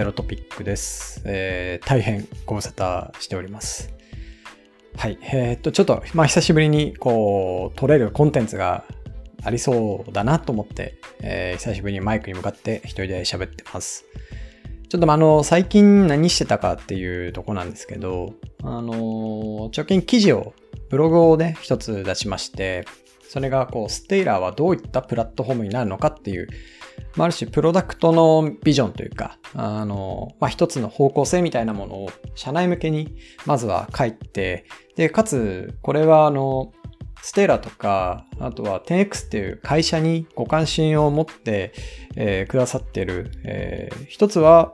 ゼロトピックです。大変ご無沙汰しております。はい。ちょっと、久しぶりに、撮れるコンテンツがありそうだなと思って、久しぶりにマイクに向かって一人で喋ってます。ちょっと、最近何してたかっていうとこなんですけど、直近記事を、ブログをね、一つ出しまして、それが、ステーラはどういったプラットフォームになるのかっていう、ある種プロダクトのビジョンというか、一つの方向性みたいなものを社内向けにまずは書いて、で、かつ、これはステーラとか、あとは 10X っていう会社にご関心を持って、くださってる、一つは、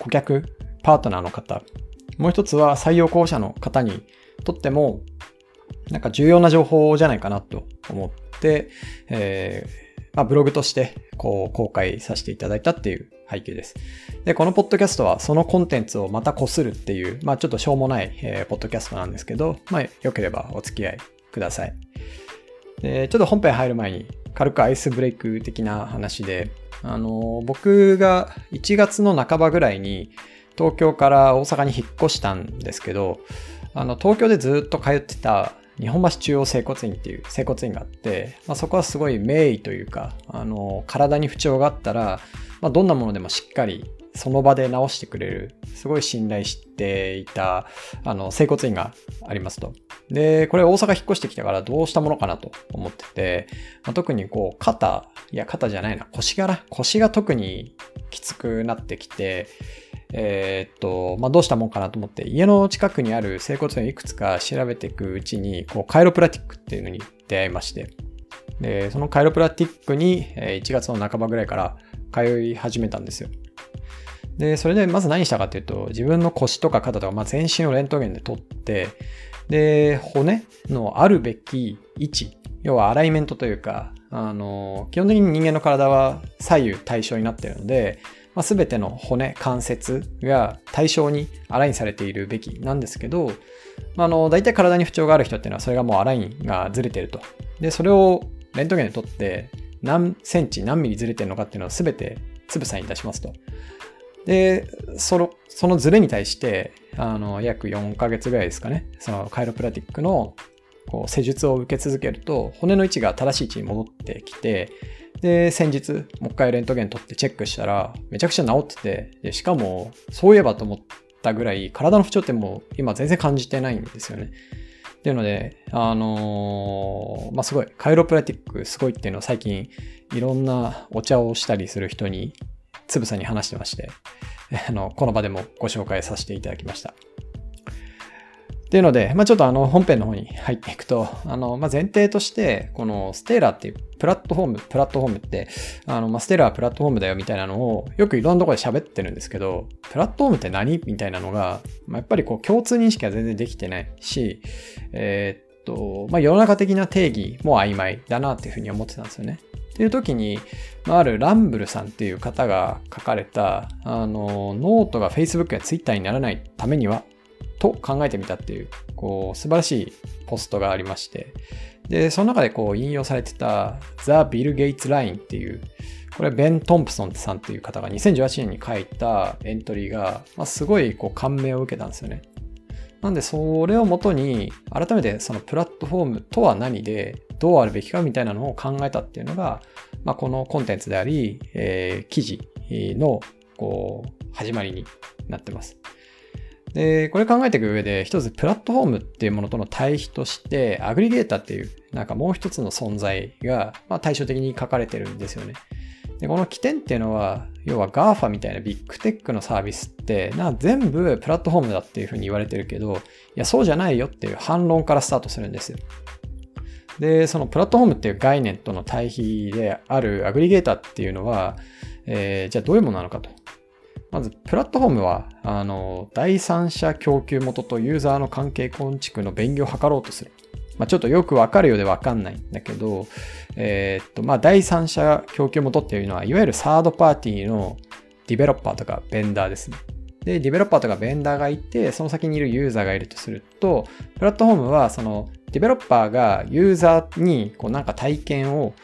顧客、パートナーの方、もう一つは採用候補者の方にとっても、なんか重要な情報じゃないかなと思って、ブログとして公開させていただいたっていう背景です。で、このポッドキャストはそのコンテンツをまたこするっていう、ちょっとしょうもない、ポッドキャストなんですけど、よければお付き合いください。で、ちょっと本編入る前に軽くアイスブレイク的な話で、僕が1月の半ばぐらいに東京から大阪に引っ越したんですけど、東京でずっと通ってた日本橋中央整骨院っていう整骨院があって、そこはすごい名医というか、体に不調があったら、どんなものでもしっかりその場で治してくれる、すごい信頼していた整骨院がありますと。で、これ大阪引っ越してきたからどうしたものかなと思ってて、特に腰が特にきつくなってきて、どうしたもんかなと思って、家の近くにある整骨院をいくつか調べていくうちに、カイロプラティックっていうのに出会いまして、で、そのカイロプラティックに1月の半ばぐらいから通い始めたんですよ。で、それでまず何したかっていうと、自分の腰とか肩とか、全身をレントゲンで撮って、で、骨のあるべき位置、要はアライメントというか、基本的に人間の体は左右対称になっているので、全ての骨、関節が対称にアラインされているべきなんですけど、大体体に不調がある人っていうのはそれがもうアラインがずれてると。で、それをレントゲンで撮って何センチ何ミリずれてるのかっていうのを全てつぶさに出しますと。で、そのずれに対して、約4ヶ月ぐらいですかね、そのカイロプラティックの施術を受け続けると、骨の位置が正しい位置に戻ってきて、で、先日、もう一回レントゲン取ってチェックしたら、めちゃくちゃ治ってて、で、しかも、そういえばと思ったぐらい、体の不調ってもう今全然感じてないんですよね。っていうので、すごい、カイロプラティックすごいっていうのを最近、いろんなお茶をしたりする人に、つぶさに話してまして、この場でもご紹介させていただきました。っていうので、ちょっと本編の方に入っていくと、前提として、このステーラっていうプラットフォームって、ステーラはプラットフォームだよみたいなのを、よくいろんなところで喋ってるんですけど、プラットフォームって何みたいなのが、やっぱり共通認識は全然できてないし、世の中的な定義も曖昧だなっていうふうに思ってたんですよね。っていう時に、あるランブルさんっていう方が書かれた、ノートが Facebook や Twitter にならないためには、と考えてみたっていう、素晴らしいポストがありまして、で、その中で引用されてた The Bill Gates Line っていう、これベン・トンプソンさんっていう方が2018年に書いたエントリーが、すごい感銘を受けたんですよね。なんで、それをもとに、改めてそのプラットフォームとは何で、どうあるべきかみたいなのを考えたっていうのが、このコンテンツであり、記事の始まりになってます。で、これ考えていく上で、一つプラットフォームっていうものとの対比として、アグリゲーターっていう、もう一つの存在が、対照的に書かれてるんですよね。で、この起点っていうのは、要は GAFA みたいなビッグテックのサービスって、全部プラットフォームだっていうふうに言われてるけど、いや、そうじゃないよっていう反論からスタートするんですよ。で、そのプラットフォームっていう概念との対比であるアグリゲーターっていうのは、じゃあどういうものなのかと。まず、プラットフォームは、第三者供給元とユーザーの関係構築の便宜を図ろうとする。ちょっとよくわかるようでわかんないんだけど、第三者供給元っていうのは、いわゆるサードパーティーのディベロッパーとかベンダーですね。で、ディベロッパーとかベンダーがいて、その先にいるユーザーがいるとすると、プラットフォームは、そのディベロッパーがユーザーになんか体験を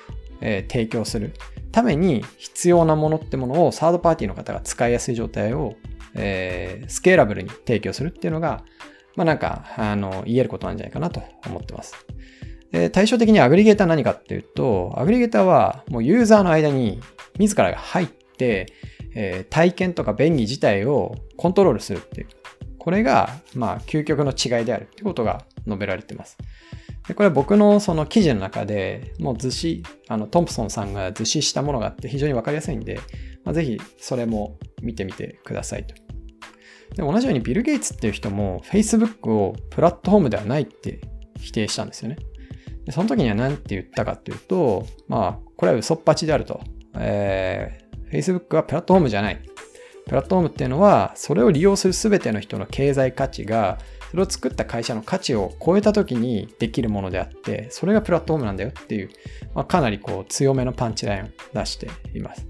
提供する。ために必要なものってものをサードパーティーの方が使いやすい状態を、スケーラブルに提供するっていうのが、まあなんか、言えることなんじゃないかなと思ってます。対照的にアグリゲーターは何かっていうと、アグリゲーターはもうユーザーの間に自らが入って、体験とか便利自体をコントロールするっていう。これが、まあ、究極の違いであるってことが述べられています。で、これは僕のその記事の中でもう図示、トンプソンさんが図示したものがあって非常にわかりやすいんで、まあ、ぜひそれも見てみてくださいと。で、同じようにビル・ゲイツっていう人も Facebook をプラットフォームではないって否定したんですよね。で、その時には何て言ったかっていうと、まあ、これは嘘っぱちであると。Facebook はプラットフォームじゃない。プラットフォームっていうのは、それを利用する全ての人の経済価値が、それを作った会社の価値を超えた時にできるものであって、それがプラットフォームなんだよっていう、まあ、かなりこう強めのパンチラインを出しています。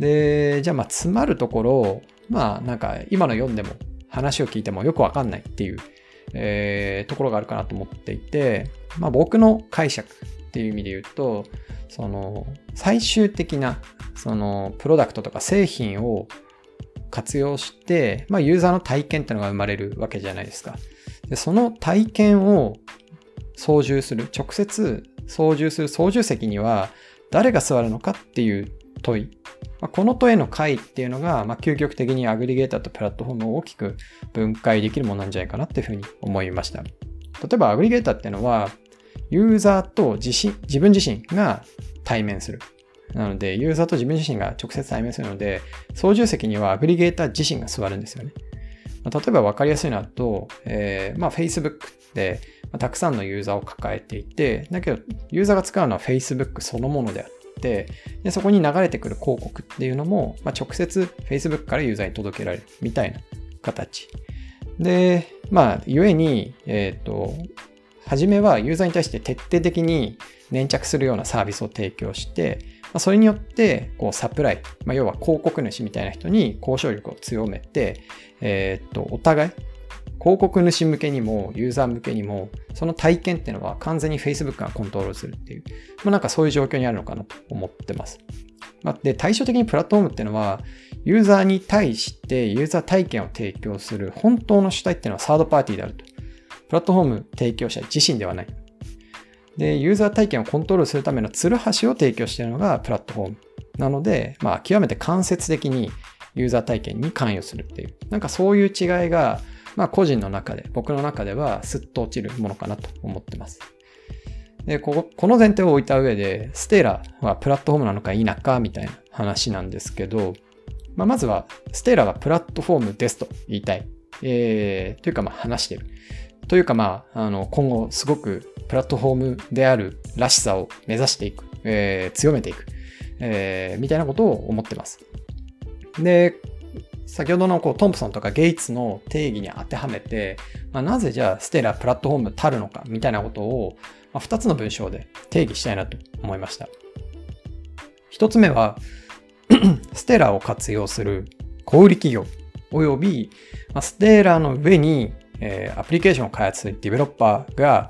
で、じゃあまあ詰まるところ、まあなんか今の読んでも話を聞いてもよくわかんないっていう、ところがあるかなと思っていて、まあ僕の解釈っていう意味で言うと、その最終的なそのプロダクトとか製品を活用して、まあ、ユーザーの体験っていうのが生まれるわけじゃないですか。で、その体験を操縦する、直接操縦する操縦席には誰が座るのかっていう問い、まあ、この問いへの解っていうのが、まあ、究極的にアグリゲーターとプラットフォームを大きく分解できるものなんじゃないかなっていうふうに思いました。例えばアグリゲーターっていうのはユーザーと自分自身が対面する。なので、ユーザーと自分自身が直接対面するので、操縦席にはアグリゲーター自身が座るんですよね。まあ、例えば分かりやすいのだと、まあ Facebook ってたくさんのユーザーを抱えていて、だけどユーザーが使うのは Facebook そのものであって、でそこに流れてくる広告っていうのも、まあ、直接 Facebook からユーザーに届けられるみたいな形。で、まあ、ゆえに、初めはユーザーに対して徹底的に粘着するようなサービスを提供して、それによってこうサプライ、要は広告主みたいな人に交渉力を強めて、お互い広告主向けにもユーザー向けにもその体験っていうのは完全に Facebook がコントロールするっていう、なんかそういう状況にあるのかなと思ってます。で、対照的にプラットフォームっていうのはユーザーに対してユーザー体験を提供する本当の主体っていうのはサードパーティーであると。プラットフォーム提供者自身ではない。で、ユーザー体験をコントロールするためのツルハシを提供しているのがプラットフォーム。なので、まあ、極めて間接的にユーザー体験に関与するっていう、なんかそういう違いが、まあ、個人の中で、僕の中ではすっと落ちるものかなと思ってます。で、この前提を置いた上で、ステーラはプラットフォームなのか否かみたいな話なんですけど、まあ、まずは、ステーラはプラットフォームですと言いたい。というか、まあ、話してる。というか、まあ、今後すごくプラットフォームであるらしさを目指していく、強めていく、みたいなことを思ってます。で、先ほどのこうトンプソンとかゲイツの定義に当てはめて、まあ、なぜじゃあステーラプラットフォームたるのかみたいなことを、まあ、2つの文章で定義したいなと思いました。1つ目はステーラを活用する小売企業および、まあ、ステーラの上にアプリケーションを開発するディベロッパーが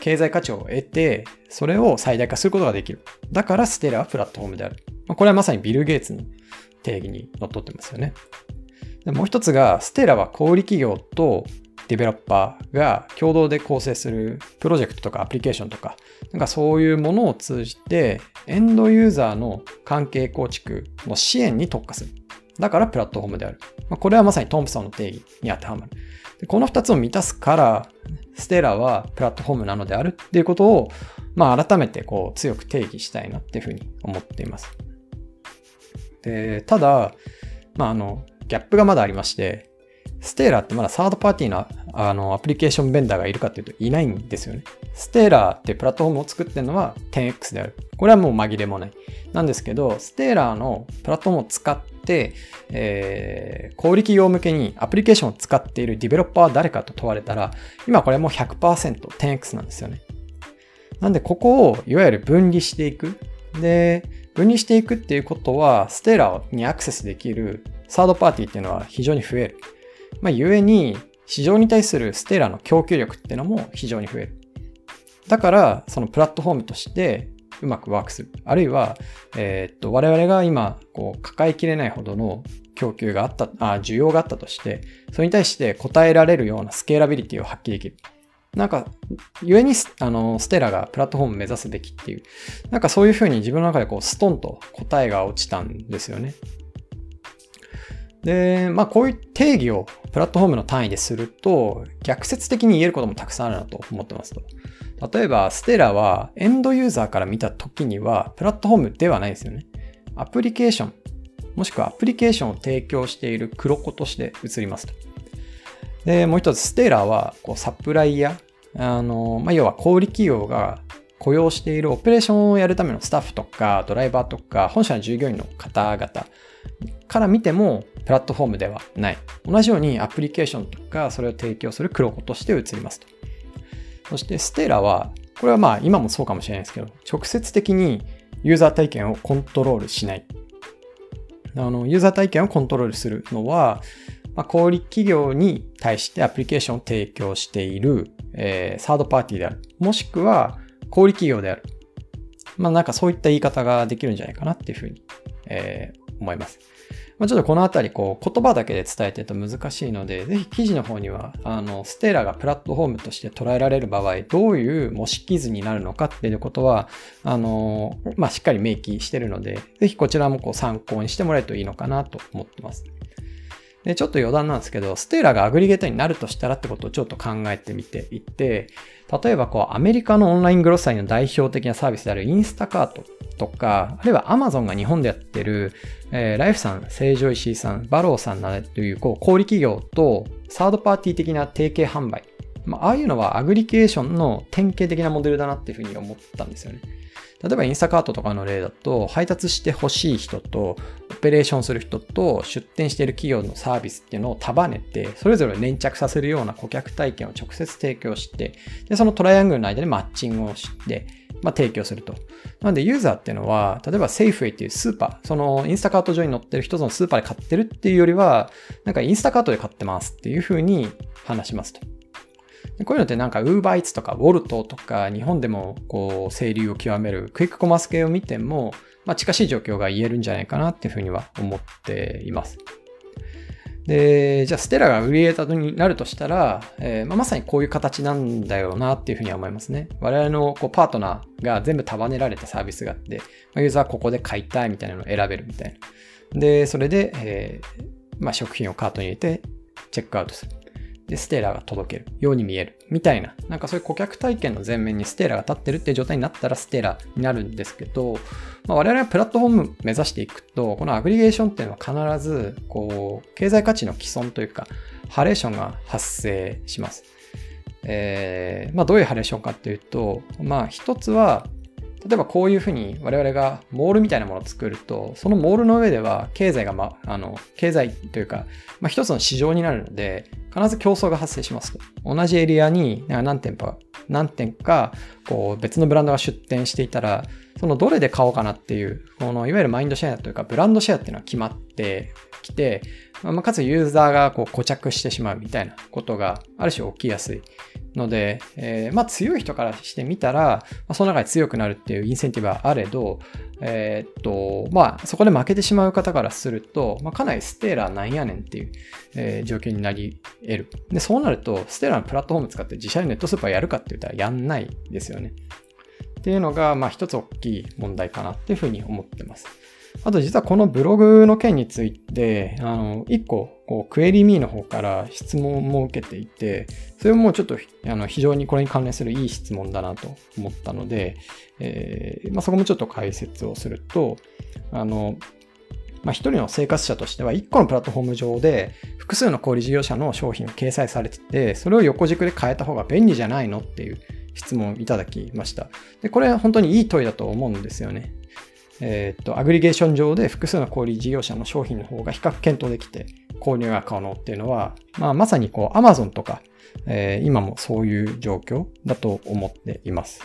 経済価値を得て、それを最大化することができる。だからステラはプラットフォームである。これはまさにビル・ゲイツの定義にのっとってますよね。で、もう一つが、ステラは小売企業とディベロッパーが共同で構成するプロジェクトとかアプリケーションとか、なんかそういうものを通じて、エンドユーザーの関係構築の支援に特化する。だからプラットフォームである。これはまさにトンプソンの定義に当てはまる。この2つを満たすから、ステーラはプラットフォームなのであるっていうことを、まあ、改めてこう強く定義したいなっていうふうに思っています。で、ただ、まあ、ギャップがまだありまして、ステーラってまだサードパーティーの、アプリケーションベンダーがいるかっていうといないんですよね。ステーラってプラットフォームを作ってるのは 10X である。これはもう紛れもない。なんですけど、ステーラのプラットフォームを使って、小売企業向けにアプリケーションを使っているディベロッパーは誰かと問われたら、今これも 100% 10X なんですよね。なんでここをいわゆる分離していく。で、分離していくっていうことは、ステーラにアクセスできるサードパーティーっていうのは非常に増える。まあ、ゆえに市場に対するステーラの供給力っていうのも非常に増える。だから、そのプラットフォームとしてうまくワークする。あるいは、我々が今こう抱えきれないほどの需要があったとして、それに対して応えられるようなスケーラビリティを発揮できる。なんか、故にステラがプラットフォームを目指すべきっていう、なんかそういうふうに自分の中でこうストンと答えが落ちたんですよね。で、まあこういう定義をプラットフォームの単位ですると、逆説的に言えることもたくさんあるなと思ってますと。例えば、ステラはエンドユーザーから見たときには、プラットフォームではないですよね。アプリケーション、もしくはアプリケーションを提供している黒子として映りますと。で、もう一つ、ステーラはこうサプライヤー、要は小売企業が雇用しているオペレーションをやるためのスタッフとかドライバーとか本社の従業員の方々から見てもプラットフォームではない。同じようにアプリケーションとかそれを提供する黒子として映りますと。そしてステーラは、これはまあ今もそうかもしれないですけど、直接的にユーザー体験をコントロールしない。ユーザー体験をコントロールするのは、小売企業に対してアプリケーションを提供している、サードパーティーである。もしくは、小売企業である。なんかそういった言い方ができるんじゃないかなっていうふうに、思います。ちょっとこのあたり、言葉だけで伝えてると難しいので、ぜひ記事の方には、ステーラがプラットフォームとして捉えられる場合、どういう模式図になるのかっていうことは、しっかり明記してるので、ぜひこちらも参考にしてもらえるといいのかなと思ってます。で、ちょっと余談なんですけど、ステーラがアグリゲーターになるとしたらってことをちょっと考えてみていて、例えばアメリカのオンライングロッサリーの代表的なサービスであるインスタカートとか、あるいは Amazon が日本でやってる、ライフさん、成城石井さん、バローさんなどという、小売企業とサードパーティー的な提携販売。ああいうのはアグリゲーションの典型的なモデルだなっていうふうに思ったんですよね。例えばインスタカートとかの例だと、配達してほしい人とオペレーションする人と出店している企業のサービスっていうのを束ねて、それぞれ粘着させるような顧客体験を直接提供して、でそのトライアングルの間でマッチングをして、提供すると。なのでユーザーっていうのは、例えばセーフウェイっていうスーパー、そのインスタカート上に載ってる一つのスーパーで買ってるっていうよりは、なんかインスタカートで買ってますっていうふうに話しますと。こういうのってなんか Uber Eats とか Wolt とか日本でも清流を極めるクイックコマース系を見ても、近しい状況が言えるんじゃないかなっていうふうには思っています。で、じゃあステラがクリエイターになるとしたら、まさにこういう形なんだよなっていうふうには思いますね。我々のパートナーが全部束ねられたサービスがあって、ユーザーはここで買いたいみたいなのを選べるみたいな。で、それで、食品をカートに入れてチェックアウトする。でステーラーが届けるように見えるみたいな、なんかそういう顧客体験の前面にステーラーが立ってるっていう状態になったらステーラーになるんですけど、我々はプラットフォーム目指していくと、このアグリゲーションっていうのは必ず経済価値の毀損というかハレーションが発生します。どういうハレーションかっていうと、一つは例えばこういうふうに我々がモールみたいなものを作ると、そのモールの上では経済というか、一つの市場になるので、必ず競争が発生しますと。同じエリアに何店か別のブランドが出店していたら、そのどれで買おうかなっていう、いわゆるマインドシェアというかブランドシェアっていうのは決まってきて、かつユーザーが固着してしまうみたいなことがある種起きやすいので、強い人からしてみたら、その中で強くなるっていうインセンティブはあれど、そこで負けてしまう方からすると、かなりステーラーなんやねんっていう、状況になり得る。で、そうなると、ステーラーのプラットフォーム使って自社のネットスーパーやるかって言ったらやんないですよね。っていうのが、一つ大きい問題かなっていうふうに思ってます。あと実はこのブログの件について、一個、クエリーミーの方から質問も受けていて、それもちょっと、非常にこれに関連するいい質問だなと思ったので、そこもちょっと解説をすると、一人の生活者としては、一個のプラットフォーム上で、複数の小売事業者の商品を掲載されてて、それを横軸で変えた方が便利じゃないのっていう質問をいただきました。で、これは本当にいい問いだと思うんですよね。アグリゲーション上で複数の小売事業者の商品の方が比較検討できて購入が可能っていうのは、まさにAmazon とか、今もそういう状況だと思っています。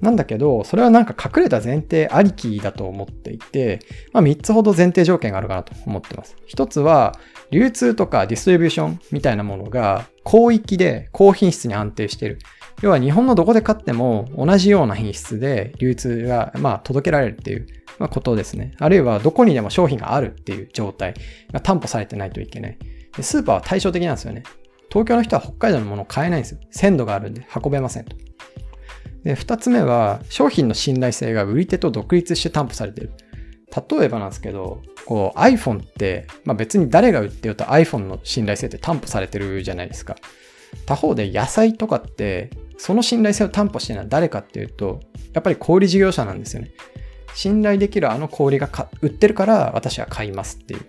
なんだけど、それはなんか隠れた前提ありきだと思っていて、3つほど前提条件があるかなと思ってます。1つは、流通とかディストリビューションみたいなものが広域で高品質に安定している。要は日本のどこで買っても同じような品質で流通が届けられるっていうことですね。あるいはどこにでも商品があるっていう状態が担保されてないといけない。でスーパーは対照的なんですよね。東京の人は北海道のものを買えないんですよ。鮮度があるんで運べませんと。で、2つ目は商品の信頼性が売り手と独立して担保されている。例えばなんですけど、こう iPhone って、別に誰が売ってようと iPhone の信頼性って担保されてるじゃないですか。他方で野菜とかってその信頼性を担保しているのは誰かっていうと、やっぱり小売事業者なんですよね。信頼できるあの小売が売ってるから私は買いますっていう。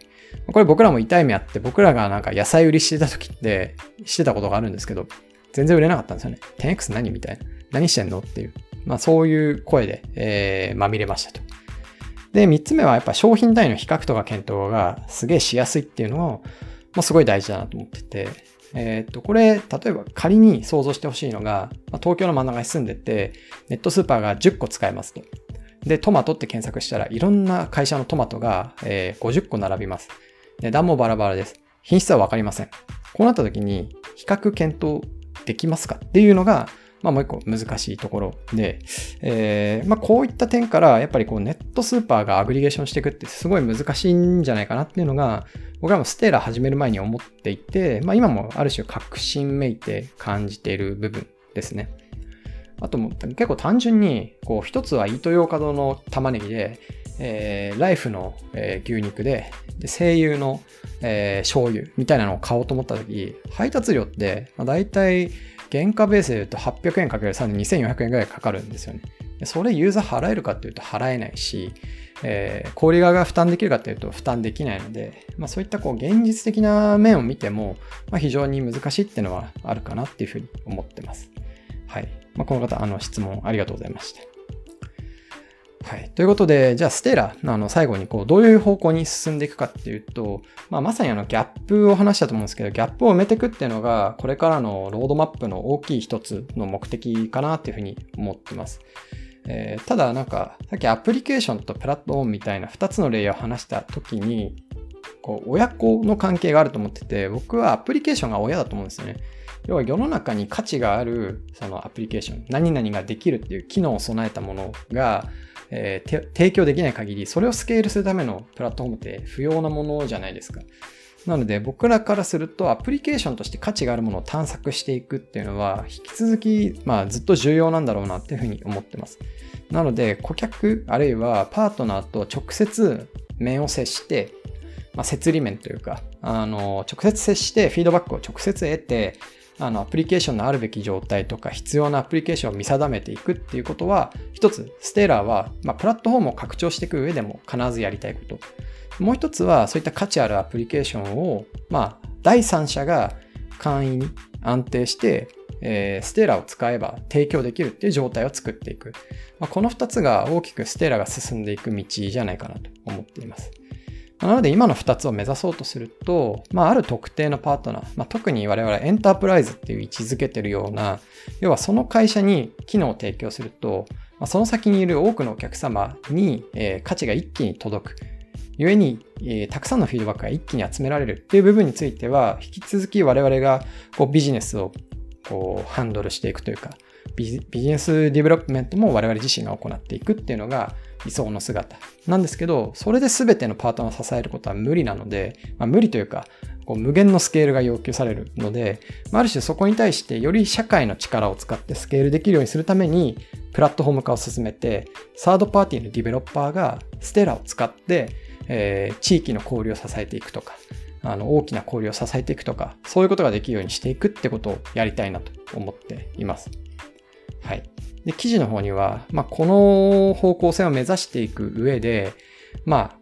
これ僕らも痛い目あって、僕らがなんか野菜売りしてた時ってしてたことがあるんですけど、全然売れなかったんですよね。 10X 何みたいな、何してんのっていう、そういう声で、見れましたと。で、3つ目はやっぱ商品単位の比較とか検討がすげえしやすいっていうのも、すごい大事だなと思ってて、これ例えば仮に想像してほしいのが、東京の真ん中に住んでてネットスーパーが10個使えますと。でトマトって検索したらいろんな会社のトマトが、50個並びます。値段もバラバラです。品質は分かりません。こうなった時に比較検討できますかっていうのが、もう一個難しいところで、こういった点からやっぱりこうネットスーパーがアグリゲーションしていくってすごい難しいんじゃないかなっていうのが、僕らもステーラ始める前に思っていて、今もある種確信めいて感じている部分ですね。あとも結構単純にこう一つはイートヨーカドーの玉ねぎで、ライフの、牛肉で、西友の、醤油みたいなのを買おうと思った時、配達料ってだいたい原価ベースで言うと800円かける3で2400円ぐらいかかるんですよね。それユーザー払えるかっていうと払えないし、小売側が負担できるかっていうと負担できないので、そういったこう現実的な面を見ても、非常に難しいっていうのはあるかなっていうふうに思ってます。はい。この方、質問ありがとうございました。はい。ということで、じゃあ、ステーラの最後に、どういう方向に進んでいくかっていうと、まさにギャップを話したと思うんですけど、ギャップを埋めていくっていうのが、これからのロードマップの大きい一つの目的かなっていうふうに思ってます。ただ、さっきアプリケーションとプラットフォームみたいな2つのレイヤーを話したときに、親子の関係があると思ってて、僕はアプリケーションが親だと思うんですよね。要は世の中に価値があるそのアプリケーション、何々ができるっていう機能を備えたものが、提供できない限り、それをスケールするためのプラットフォームって不要なものじゃないですか。なので僕らからすると、アプリケーションとして価値があるものを探索していくっていうのは引き続き、ずっと重要なんだろうなっていうふうに思ってます。なので顧客あるいはパートナーと直接面を接して、接理面というか、直接接してフィードバックを直接得て、アプリケーションのあるべき状態とか必要なアプリケーションを見定めていくっていうことは、一つステーラは、プラットフォームを拡張していく上でも必ずやりたいこと。もう一つはそういった価値あるアプリケーションを、第三者が簡易に安定して、ステーラを使えば提供できるっていう状態を作っていく、この2つが大きくステーラが進んでいく道じゃないかなと思っています。なので今の2つを目指そうとすると、ある特定のパートナー、特に我々エンタープライズっていう位置づけてるような、要はその会社に機能を提供すると、その先にいる多くのお客様に、価値が一気に届く。故に、たくさんのフィードバックが一気に集められるっていう部分については、引き続き我々がビジネスをハンドルしていくというか、ビジネスディベロップメントも我々自身が行っていくっていうのが理想の姿なんですけど、それで全てのパートナーを支えることは無理なので、無理というか無限のスケールが要求されるので、ある種そこに対してより社会の力を使ってスケールできるようにするためにプラットフォーム化を進めて、サードパーティーのディベロッパーがステラを使って、地域の交流を支えていくとか、大きな交流を支えていくとか、そういうことができるようにしていくってことをやりたいなと思っています。はい、で記事の方には、この方向性を目指していく上で、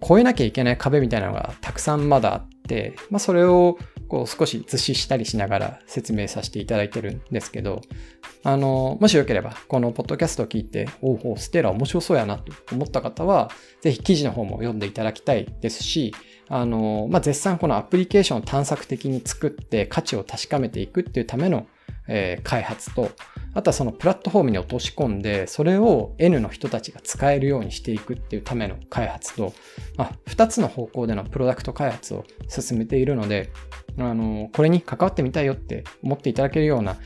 越えなきゃいけない壁みたいなのがたくさんまだあって、それを少し図示したりしながら説明させていただいてるんですけど、もしよければこのポッドキャストを聞いて、ステーラ面白そうやなと思った方はぜひ記事の方も読んでいただきたいですし、絶賛このアプリケーションを探索的に作って価値を確かめていくっていうための開発と、あとはそのプラットフォームに落とし込んで、それを N の人たちが使えるようにしていくっていうための開発と、2つの方向でのプロダクト開発を進めているので、これに関わってみたいよって思っていただけるような、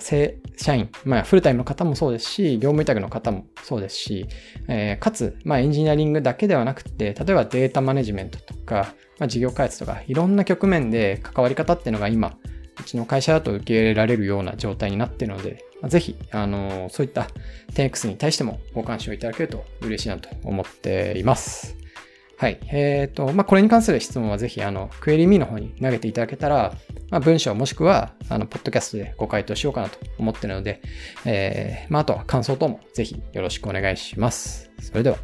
正社員、フルタイムの方もそうですし、業務委託の方もそうですし、かつ、エンジニアリングだけではなくて、例えばデータマネジメントとか、事業開発とか、いろんな局面で関わり方っていうのが今、うちの会社だと受け入れられるような状態になっているので、ぜひ、そういった 10X に対してもご関心をいただけると嬉しいなと思っています。はい。これに関する質問はぜひ、クエリーミーの方に投げていただけたら、文章もしくは、ポッドキャストでご回答しようかなと思っているので、あとは感想等もぜひよろしくお願いします。それでは。